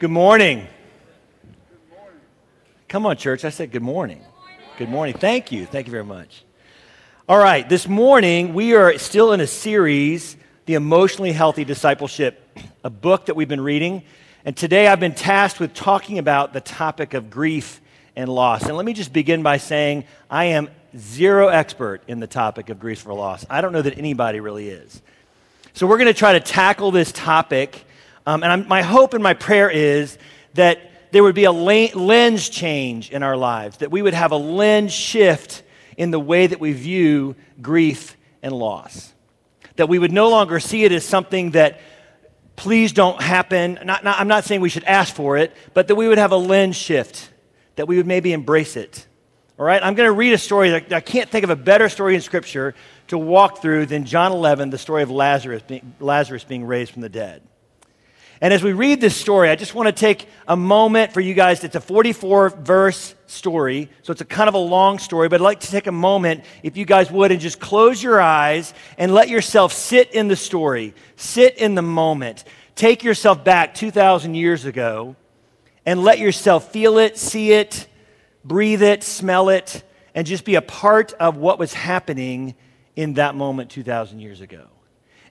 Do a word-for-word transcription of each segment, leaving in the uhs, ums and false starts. Good morning. Good morning. Come on, church. I said good morning. Good morning. Good morning. Thank you. Thank you very much. All right. This morning, we are still in a series, The Emotionally Healthy Discipleship, a book that we've been reading. And today, I've been tasked with talking about the topic of grief and loss. And let me just begin by saying I am zero expert in the topic of grief or loss. I don't know that anybody really is. So we're going to try to tackle this topic. Um, and I'm, my hope and my prayer is that there would be a lens change in our lives, that we would have a lens shift in the way that we view grief and loss, that we would no longer see it as something that please don't happen. Not, not, I'm not saying we should ask for it, but that we would have a lens shift, that we would maybe embrace it. All right, I'm going to read a story that I can't think of a better story in Scripture to walk through than John eleven, the story of Lazarus being, Lazarus being raised from the dead. And as we read this story, I just want to take a moment for you guys. It's a forty-four verse story, so it's a kind of a long story, but I'd like to take a moment, if you guys would, and just close your eyes and let yourself sit in the story, sit in the moment. Take yourself back two thousand years ago and let yourself feel it, see it, breathe it, smell it, and just be a part of what was happening in that moment two thousand years ago.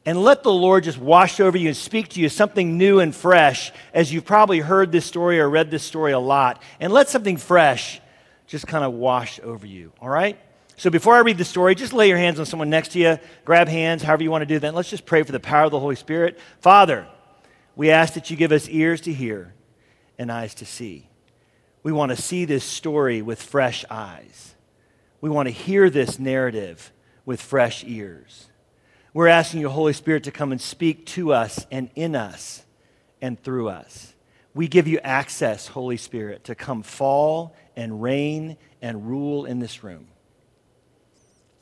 And let the Lord just wash over you and speak to you something new and fresh, as you've probably heard this story or read this story a lot. And let something fresh just kind of wash over you, all right? So before I read the story, just lay your hands on someone next to you. Grab hands, however you want to do that. And let's just pray for the power of the Holy Spirit. Father, we ask that you give us ears to hear and eyes to see. We want to see this story with fresh eyes. We want to hear this narrative with fresh ears. We're asking your Holy Spirit to come and speak to us and in us and through us. We give you access, Holy Spirit, to come fall and reign and rule in this room.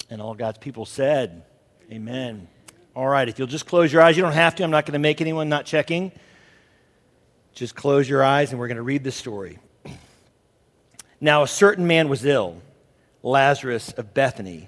And all God's people said, amen. All right, if you'll just close your eyes. You don't have to. I'm not going to make anyone, not checking. Just close your eyes, and we're going to read the story. Now a certain man was ill, Lazarus of Bethany,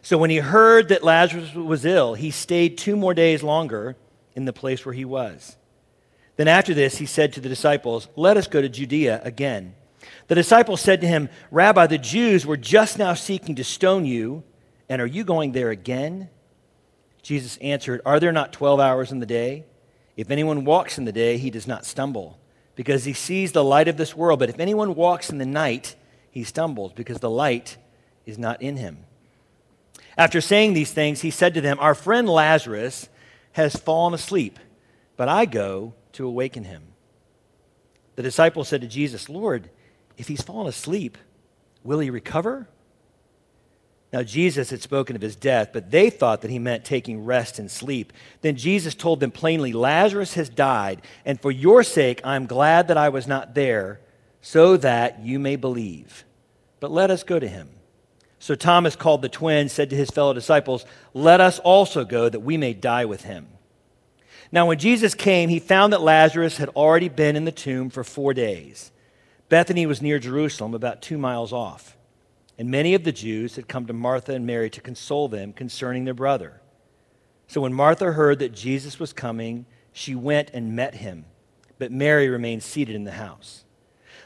So when he heard that Lazarus was ill, he stayed two more days longer in the place where he was. Then after this, he said to the disciples, let us go to Judea again. The disciples said to him, Rabbi, the Jews were just now seeking to stone you, and are you going there again? Jesus answered, are there not twelve hours in the day? If anyone walks in the day, he does not stumble, because he sees the light of this world. But if anyone walks in the night, he stumbles, because the light is not in him. After saying these things, he said to them, our friend Lazarus has fallen asleep, but I go to awaken him. The disciples said to Jesus, Lord, if he's fallen asleep, will he recover? Now Jesus had spoken of his death, but they thought that he meant taking rest and sleep. Then Jesus told them plainly, Lazarus has died, and for your sake I am glad that I was not there, so that you may believe. But let us go to him. So Thomas, called the twin, said to his fellow disciples, let us also go that we may die with him. Now when Jesus came, he found that Lazarus had already been in the tomb for four days. Bethany was near Jerusalem, about two miles off. And many of the Jews had come to Martha and Mary to console them concerning their brother. So when Martha heard that Jesus was coming, she went and met him. But Mary remained seated in the house.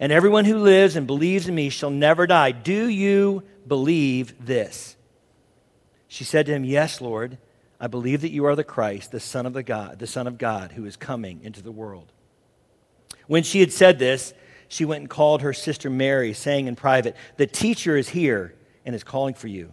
And everyone who lives and believes in me shall never die. Do you believe this? She said to him, yes, Lord, I believe that you are the Christ, the Son of the God, the Son of God, who is coming into the world. When she had said this, she went and called her sister Mary, saying in private, "The teacher is here and is calling for you."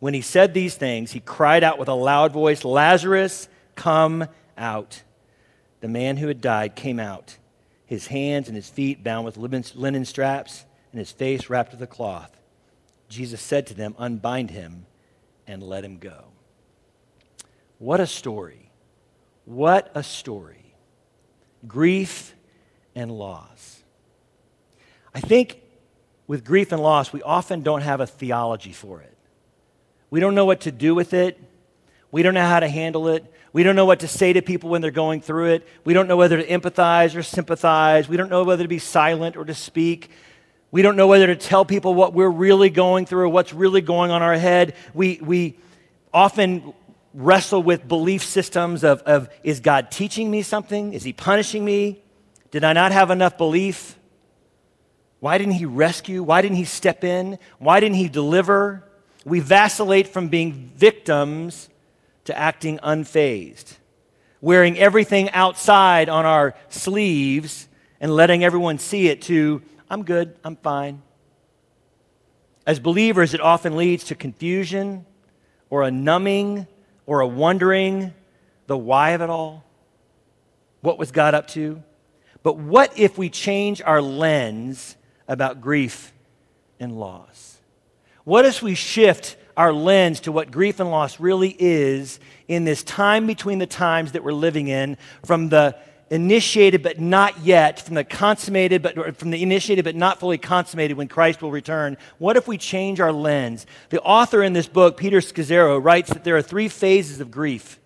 When he said these things, he cried out with a loud voice, "Lazarus, come out." The man who had died came out, his hands and his feet bound with linen straps, and his face wrapped with a cloth. Jesus said to them, "Unbind him and let him go." What a story. What a story. Grief and loss. I think with grief and loss, we often don't have a theology for it. We don't know what to do with it. We don't know how to handle it. We don't know what to say to people when they're going through it. We don't know whether to empathize or sympathize. We don't know whether to be silent or to speak. We don't know whether to tell people what we're really going through or what's really going on in our head. We, we often wrestle with belief systems of, of, is God teaching me something? Is he punishing me? Did I not have enough belief? Why didn't he rescue? Why didn't he step in? Why didn't he deliver? We vacillate from being victims to acting unfazed, wearing everything outside on our sleeves and letting everyone see it, to, I'm good, I'm fine. As believers, it often leads to confusion or a numbing or a wondering the why of it all. What was God up to? But what if we change our lens about grief and loss? What if we shift our lens to what grief and loss really is in this time between the times that we're living in, from the initiated but not yet, from the consummated but from the initiated but not fully consummated when Christ will return? What if we change our lens? The author in this book, Peter Scazzero, writes that there are three phases of grief.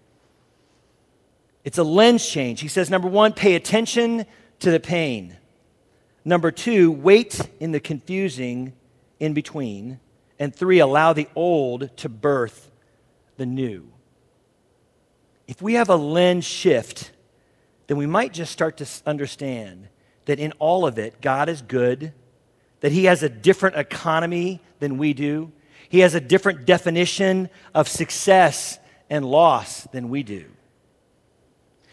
It's a lens change. He says, number one, pay attention to the pain. Number two, wait in the confusing in between. And three, allow the old to birth the new. If we have a lens shift, then we might just start to understand that in all of it, God is good, that he has a different economy than we do. He has a different definition of success and loss than we do.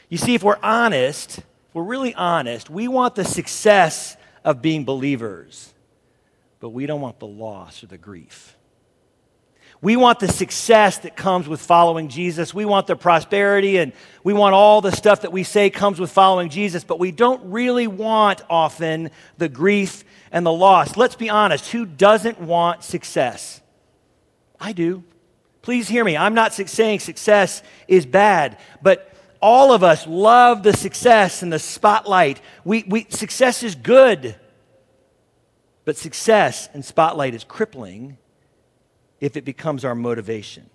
You see, if we're honest, if we're really honest, we want the success of being believers, but we don't want the loss or the grief. We want the success that comes with following Jesus. We want the prosperity, and we want all the stuff that we say comes with following Jesus, but we don't really want often the grief and the loss. Let's be honest, who doesn't want success? I do. Please hear me. I'm not saying success is bad, but all of us love the success and the spotlight. We, we, success is good. But success and spotlight is crippling if it becomes our motivation.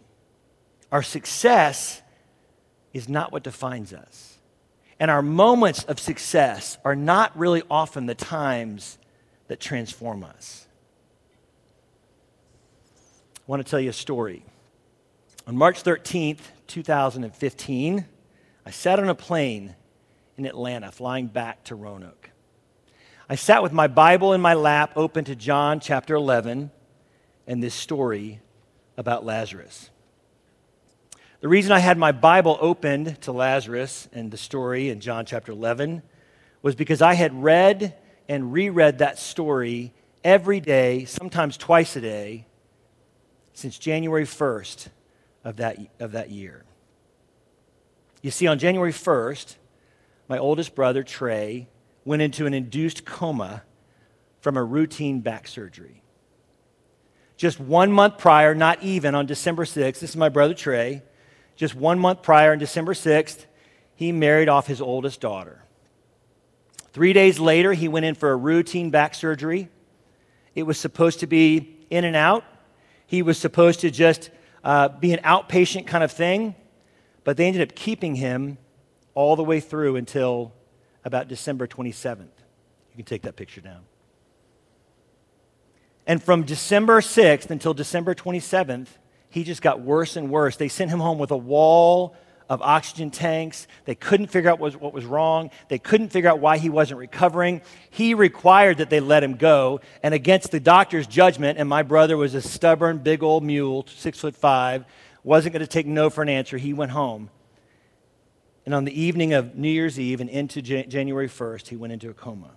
Our success is not what defines us. And our moments of success are not really often the times that transform us. I want to tell you a story. On March thirteenth, two thousand fifteen, I sat on a plane in Atlanta flying back to Roanoke. I sat with my Bible in my lap, open to John chapter eleven, and this story about Lazarus. The reason I had my Bible opened to Lazarus and the story in John chapter eleven was because I had read and reread that story every day, sometimes twice a day, since January first of that, of that year. You see, on January first, my oldest brother, Trey, went into an induced coma from a routine back surgery. Just one month prior, not even, on December sixth, this is my brother, Trey, just one month prior, on December sixth, he married off his oldest daughter. Three days later, he went in for a routine back surgery. It was supposed to be in and out. He was supposed to just uh, be an outpatient kind of thing, but they ended up keeping him all the way through until about December twenty-seventh. You can take that picture down. And from December sixth until December twenty-seventh, he just got worse and worse. They sent him home with a wall of oxygen tanks. They couldn't figure out what was wrong. They couldn't figure out why he wasn't recovering. He required that they let him go. And against the doctor's judgment, and my brother was a stubborn, big old mule, six foot five, wasn't going to take no for an answer. He went home. And on the evening of New Year's Eve and into January first, he went into a coma.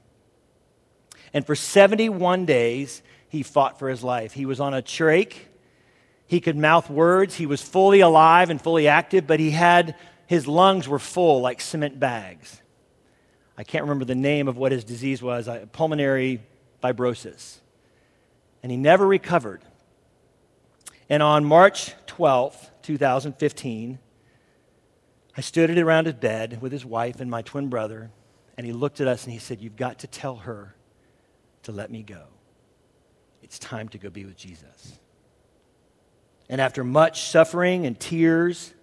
And for seventy-one days, he fought for his life. He was on a trach. He could mouth words. He was fully alive and fully active, but he had, his lungs were full like cement bags. I can't remember the name of what his disease was, pulmonary fibrosis. And he never recovered. And on March twelfth, two thousand fifteen, I stood around his bed with his wife and my twin brother, and he looked at us and he said, "You've got to tell her to let me go. It's time to go be with Jesus." And after much suffering and tears,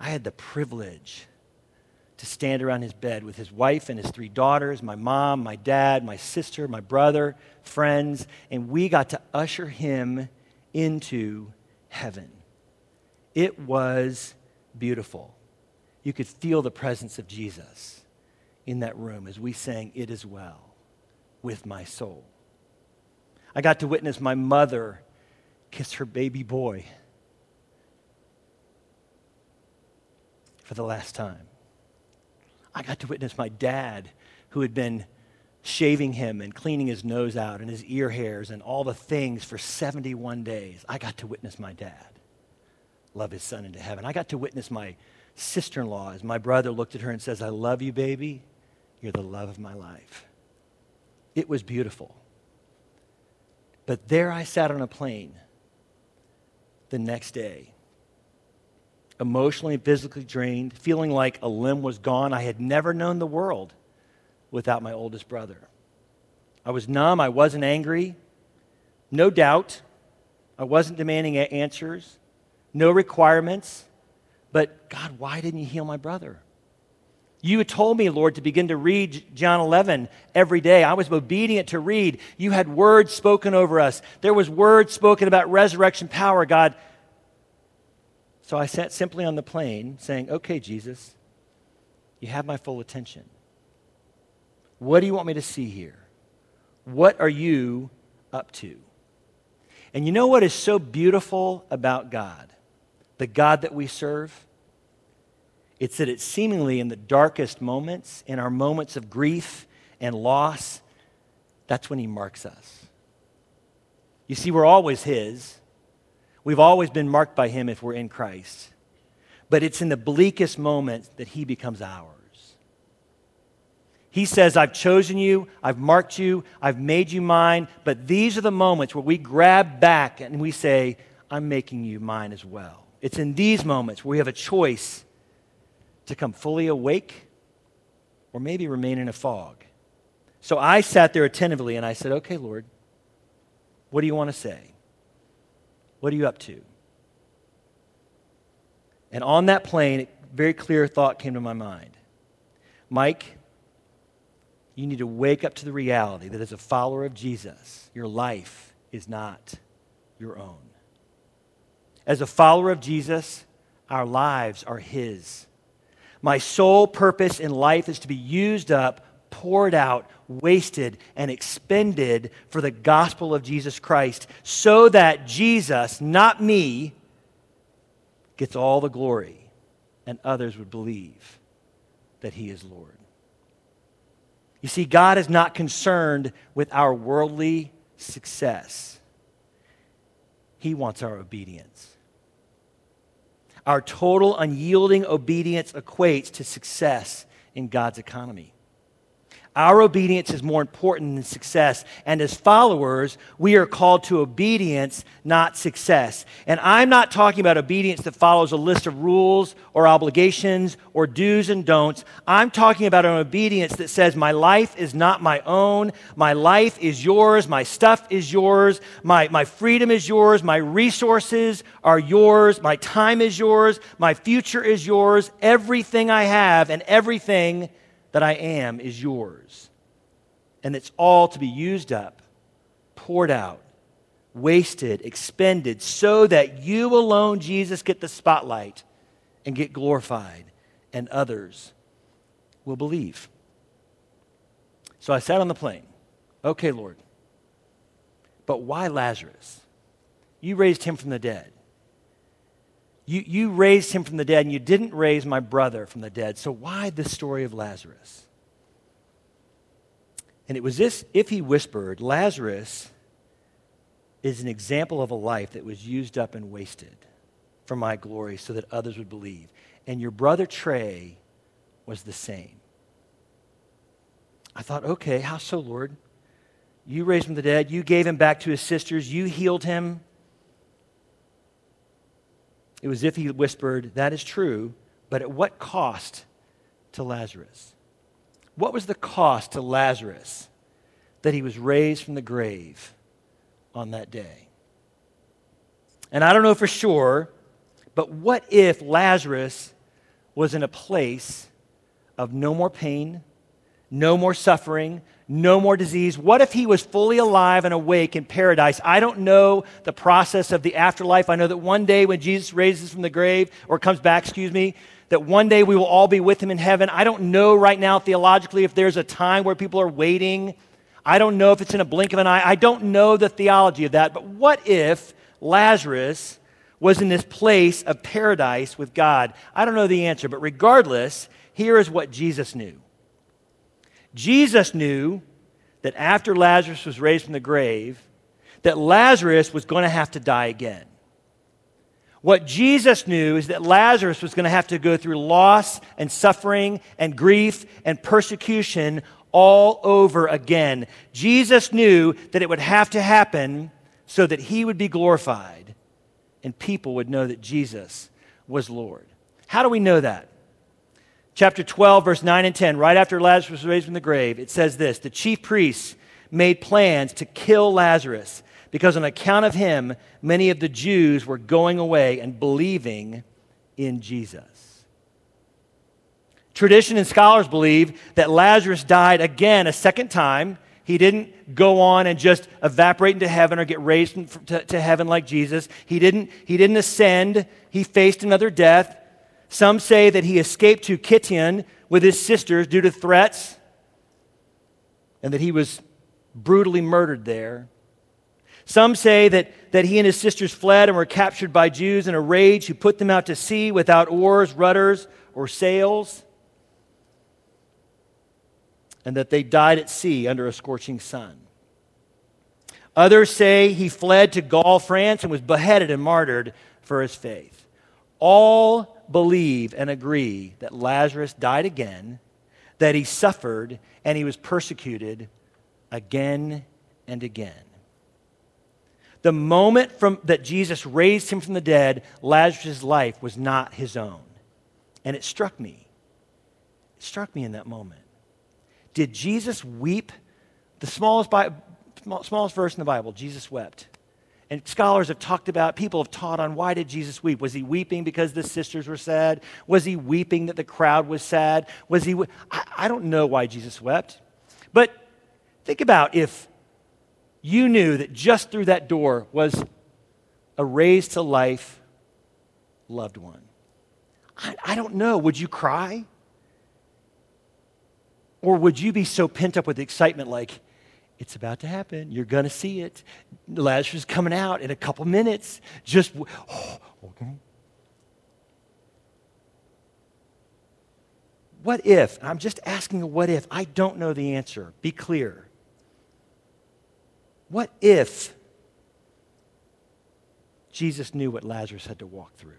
I had the privilege to stand around his bed with his wife and his three daughters, my mom, my dad, my sister, my brother, friends, and we got to usher him into heaven. It was beautiful. You could feel the presence of Jesus in that room as we sang, "It is well with my soul." I got to witness my mother kiss her baby boy for the last time. I got to witness my dad, who had been shaving him and cleaning his nose out and his ear hairs and all the things for seventy-one days. I got to witness my dad love his son into heaven. I got to witness my sister-in-law as my brother looked at her and says, "I love you, baby. You're the love of my life." It was beautiful. But there I sat on a plane the next day, emotionally and physically drained, feeling like a limb was gone. I had never known the world without my oldest brother. I was numb. I wasn't angry. No doubt. I wasn't demanding answers. No requirements. But God, why didn't you heal my brother? You had told me, Lord, to begin to read John eleven every day. I was obedient to read. You had words spoken over us. There was words spoken about resurrection power, God. So I sat simply on the plane saying, "Okay, Jesus, you have my full attention. What do you want me to see here? What are you up to?" And you know what is so beautiful about God, the God that we serve? It's that it's seemingly in the darkest moments, in our moments of grief and loss, that's when he marks us. You see, we're always his. We've always been marked by him if we're in Christ. But it's in the bleakest moment that he becomes ours. He says, "I've chosen you, I've marked you, I've made you mine," but these are the moments where we grab back and we say, "I'm making you mine as well." It's in these moments where we have a choice to come fully awake or maybe remain in a fog. So I sat there attentively and I said, "Okay, Lord, what do you want to say? What are you up to?" And on that plane, a very clear thought came to my mind. "Mike, you need to wake up to the reality that as a follower of Jesus, your life is not your own. As a follower of Jesus, our lives are his. My sole purpose in life is to be used up, poured out, wasted, and expended for the gospel of Jesus Christ, so that Jesus, not me, gets all the glory and others would believe that he is Lord. You see, God is not concerned with our worldly success. He wants our obedience. Our total unyielding obedience equates to success in God's economy. Our obedience is more important than success, and as followers, we are called to obedience, not success. And I'm not talking about obedience that follows a list of rules or obligations or do's and don'ts. I'm talking about an obedience that says, my life is not my own, my life is yours, my stuff is yours, my, my freedom is yours, my resources are yours, my time is yours, my future is yours, everything I have and everything that I am is yours, and it's all to be used up, poured out, wasted, expended, so that you alone, Jesus, get the spotlight and get glorified, and others will believe. So I sat on the plane. Okay, Lord, but why Lazarus? You raised him from the dead. You, you raised him from the dead, and you didn't raise my brother from the dead. So why the story of Lazarus? And it was this, if he whispered, Lazarus is an example of a life that was used up and wasted for my glory so that others would believe. And your brother Trey was the same. I thought, okay, how so, Lord? You raised him from the dead. You gave him back to his sisters. You healed him. It was as if he whispered, that is true, but at what cost to Lazarus? What was the cost to Lazarus that he was raised from the grave on that day? And I don't know for sure, but what if Lazarus was in a place of no more pain, no more suffering, no more disease? What if he was fully alive and awake in paradise? I don't know the process of the afterlife. I know that one day when Jesus raises from the grave, or comes back, excuse me, that one day we will all be with him in heaven. I don't know right now theologically if there's a time where people are waiting. I don't know if it's in a blink of an eye. I don't know the theology of that. But what if Lazarus was in this place of paradise with God? I don't know the answer, but regardless, here is what Jesus knew. Jesus knew that after Lazarus was raised from the grave, that Lazarus was going to have to die again. What Jesus knew is that Lazarus was going to have to go through loss and suffering and grief and persecution all over again. Jesus knew that it would have to happen so that he would be glorified and people would know that Jesus was Lord. How do we know that? Chapter twelve, verse nine and ten, right after Lazarus was raised from the grave, it says this, the chief priests made plans to kill Lazarus because on account of him, many of the Jews were going away and believing in Jesus. Tradition and scholars believe that Lazarus died again a second time. He didn't go on and just evaporate into heaven or get raised to, to heaven like Jesus. He didn't, he didn't ascend. He faced another death. Some say that he escaped to Kittien with his sisters due to threats and that he was brutally murdered there. Some say that, that he and his sisters fled and were captured by Jews in a rage who put them out to sea without oars, rudders, or sails, and that they died at sea under a scorching sun. Others say he fled to Gaul, France, and was beheaded and martyred for his faith. All believe and agree that Lazarus died again, that he suffered, and he was persecuted again and again. The moment from, that Jesus raised him from the dead, Lazarus' life was not his own. And it struck me. It struck me in that moment. Did Jesus weep? The smallest, Bi- smallest verse in the Bible, Jesus wept. And scholars have talked about, people have taught on why did Jesus weep? Was he weeping because the sisters were sad? Was he weeping that the crowd was sad? Was he? We- I, I don't know why Jesus wept. But think about if you knew that just through that door was a raised to life loved one. I, I don't know. Would you cry? Or would you be so pent up with excitement like, it's about to happen, you're going to see it, Lazarus is coming out in a couple minutes, just, oh, okay. What if, and I'm just asking a what if, I don't know the answer, be clear. What if Jesus knew what Lazarus had to walk through?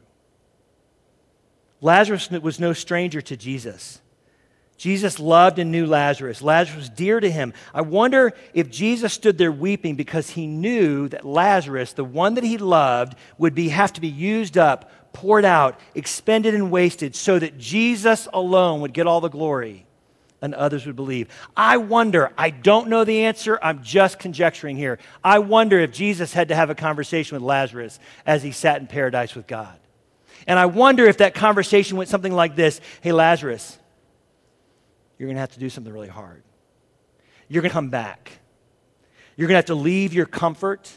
Lazarus was no stranger to Jesus. Jesus loved and knew Lazarus. Lazarus was dear to him. I wonder if Jesus stood there weeping because he knew that Lazarus, the one that he loved, would be, have to be used up, poured out, expended and wasted so that Jesus alone would get all the glory and others would believe. I wonder, I don't know the answer, I'm just conjecturing here. I wonder if Jesus had to have a conversation with Lazarus as he sat in paradise with God. And I wonder if that conversation went something like this, hey Lazarus, you're going to have to do something really hard. You're going to come back. You're going to have to leave your comfort.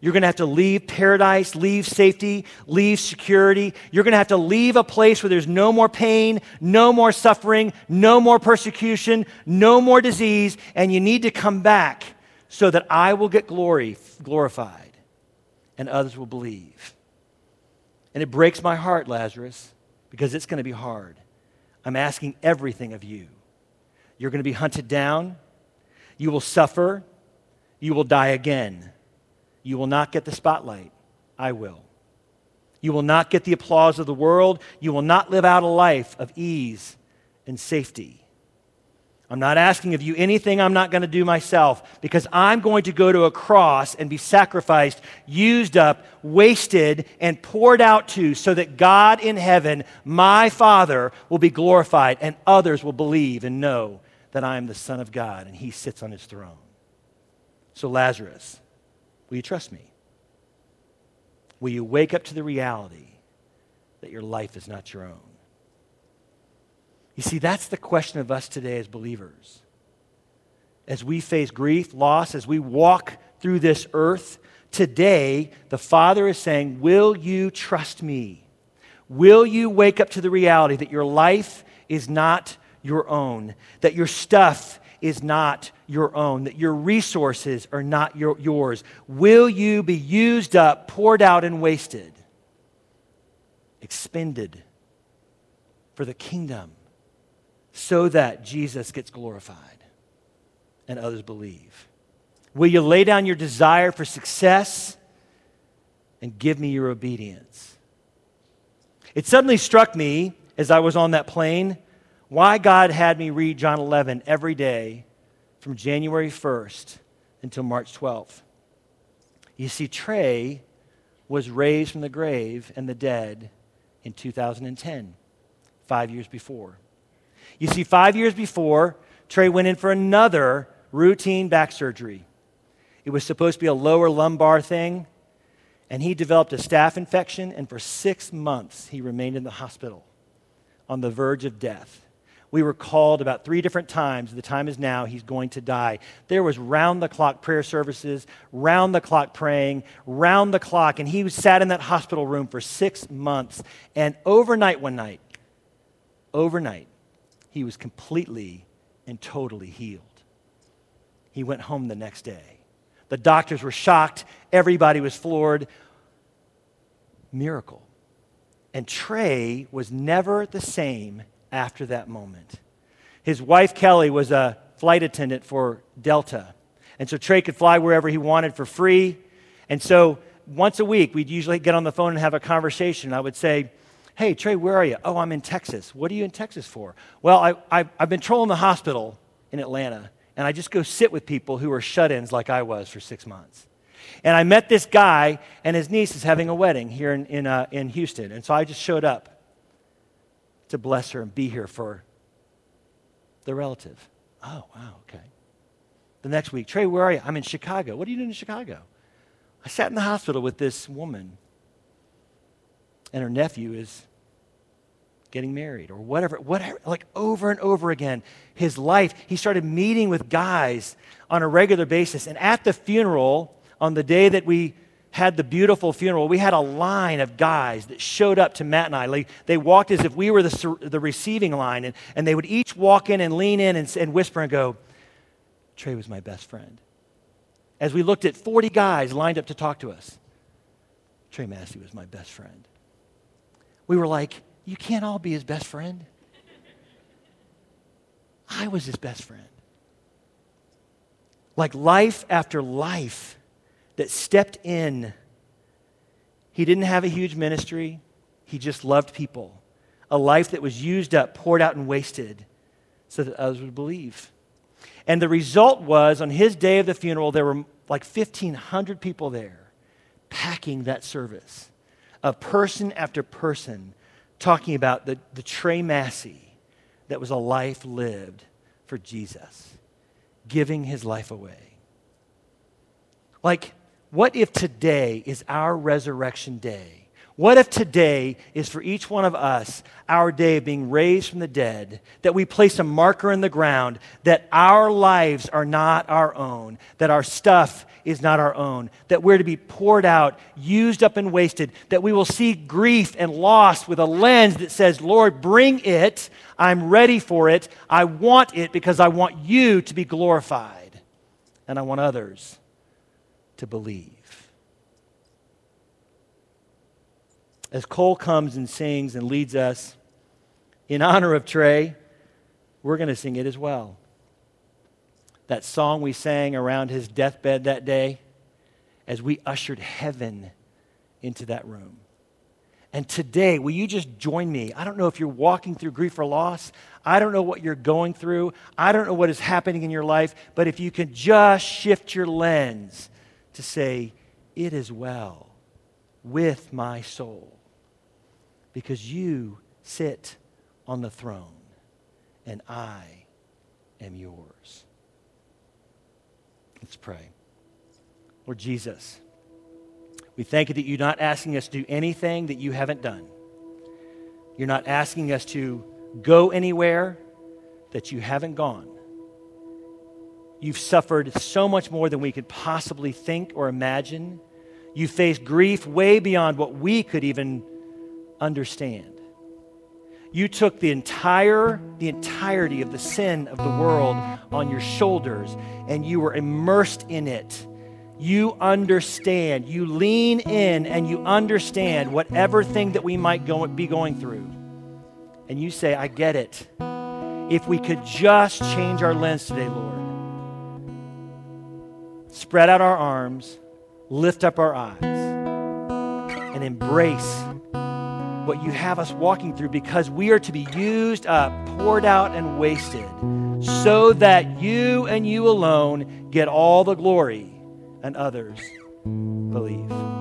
You're going to have to leave paradise, leave safety, leave security. You're going to have to leave a place where there's no more pain, no more suffering, no more persecution, no more disease, and you need to come back so that I will get glory, glorified, and others will believe. And it breaks my heart, Lazarus, because it's going to be hard. I'm asking everything of you. You're going to be hunted down. You will suffer. You will die again. You will not get the spotlight. I will. You will not get the applause of the world. You will not live out a life of ease and safety. I'm not asking of you anything I'm not going to do myself, because I'm going to go to a cross and be sacrificed, used up, wasted, and poured out to, so that God in heaven, my Father, will be glorified and others will believe and know that I am the Son of God and he sits on his throne. So Lazarus, will you trust me? Will you wake up to the reality that your life is not your own? You see, that's the question of us today as believers. As we face grief, loss, as we walk through this earth, today the Father is saying, will you trust me? Will you wake up to the reality that your life is not your own, that your stuff is not your own, that your resources are not your, yours? Will you be used up, poured out, and wasted, expended for the kingdom, so that Jesus gets glorified and others believe? Will you lay down your desire for success and give me your obedience? It suddenly struck me as I was on that plane why God had me read John eleven every day from January first until March twelfth. You see, Trey was raised from the grave and the dead in two thousand ten, five years before. You see, five years before, Trey went in for another routine back surgery. It was supposed to be a lower lumbar thing, and he developed a staph infection, and for six months he remained in the hospital on the verge of death. We were called about three different times. The time is now, he's going to die. There was round-the-clock prayer services, round-the-clock praying, round-the-clock, and he sat in that hospital room for six months. And overnight one night, overnight, he was completely and totally healed. He went home the next day. The doctors were shocked. Everybody was floored. Miracle. And Trey was never the same after that moment. His wife, Kelly, was a flight attendant for Delta. And so Trey could fly wherever he wanted for free. And so once a week, we'd usually get on the phone and have a conversation. I would say, hey, Trey, where are you? Oh, I'm in Texas. What are you in Texas for? Well, I, I, I've been trolling the hospital in Atlanta, and I just go sit with people who are shut-ins like I was for six months. And I met this guy, and his niece is having a wedding here in, in, uh, in Houston, and so I just showed up to bless her and be here for the relative. Oh, wow, okay. The next week, Trey, where are you? I'm in Chicago. What are you doing in Chicago? I sat in the hospital with this woman, and her nephew is getting married or whatever, whatever, like over and over again. His life, he started meeting with guys on a regular basis. And at the funeral, on the day that we had the beautiful funeral, we had a line of guys that showed up to Matt and I. Like, they walked as if we were the, the receiving line, and, and they would each walk in and lean in and, and whisper and go, Trey was my best friend. As we looked at forty guys lined up to talk to us, Trey Massey was my best friend. We were like, you can't all be his best friend. I was his best friend. Like life after life that stepped in. He didn't have a huge ministry. He just loved people. A life that was used up, poured out, and wasted so that others would believe. And the result was, on his day of the funeral, there were like fifteen hundred people there packing that service. A person after person talking about the, the Trey Massey that was a life lived for Jesus, giving his life away. Like, what if today is our resurrection day? What if today is for each one of us our day of being raised from the dead, that we place a marker in the ground, that our lives are not our own, that our stuff is not our own, that we're to be poured out, used up and wasted, that we will see grief and loss with a lens that says, Lord, bring it. I'm ready for it. I want it because I want you to be glorified, and I want others to believe. As Cole comes and sings and leads us in honor of Trey, we're going to sing it as well. That song we sang around his deathbed that day as we ushered heaven into that room. And today, will you just join me? I don't know if you're walking through grief or loss. I don't know what you're going through. I don't know what is happening in your life. But if you can just shift your lens to say, it is well with my soul. Because you sit on the throne and I am yours. Let's pray. Lord Jesus, we thank you that you're not asking us to do anything that you haven't done. You're not asking us to go anywhere that you haven't gone. You've suffered so much more than we could possibly think or imagine. You faced grief way beyond what we could even understand. You took the entire, the entirety of the sin of the world on your shoulders, and you were immersed in it. You understand, you lean in, and you understand whatever thing that we might go, be going through. And you say, I get it. If we could just change our lens today, Lord. Spread out our arms, lift up our eyes, and embrace what you have us walking through, because we are to be used up, poured out, and wasted so that you and you alone get all the glory and others believe.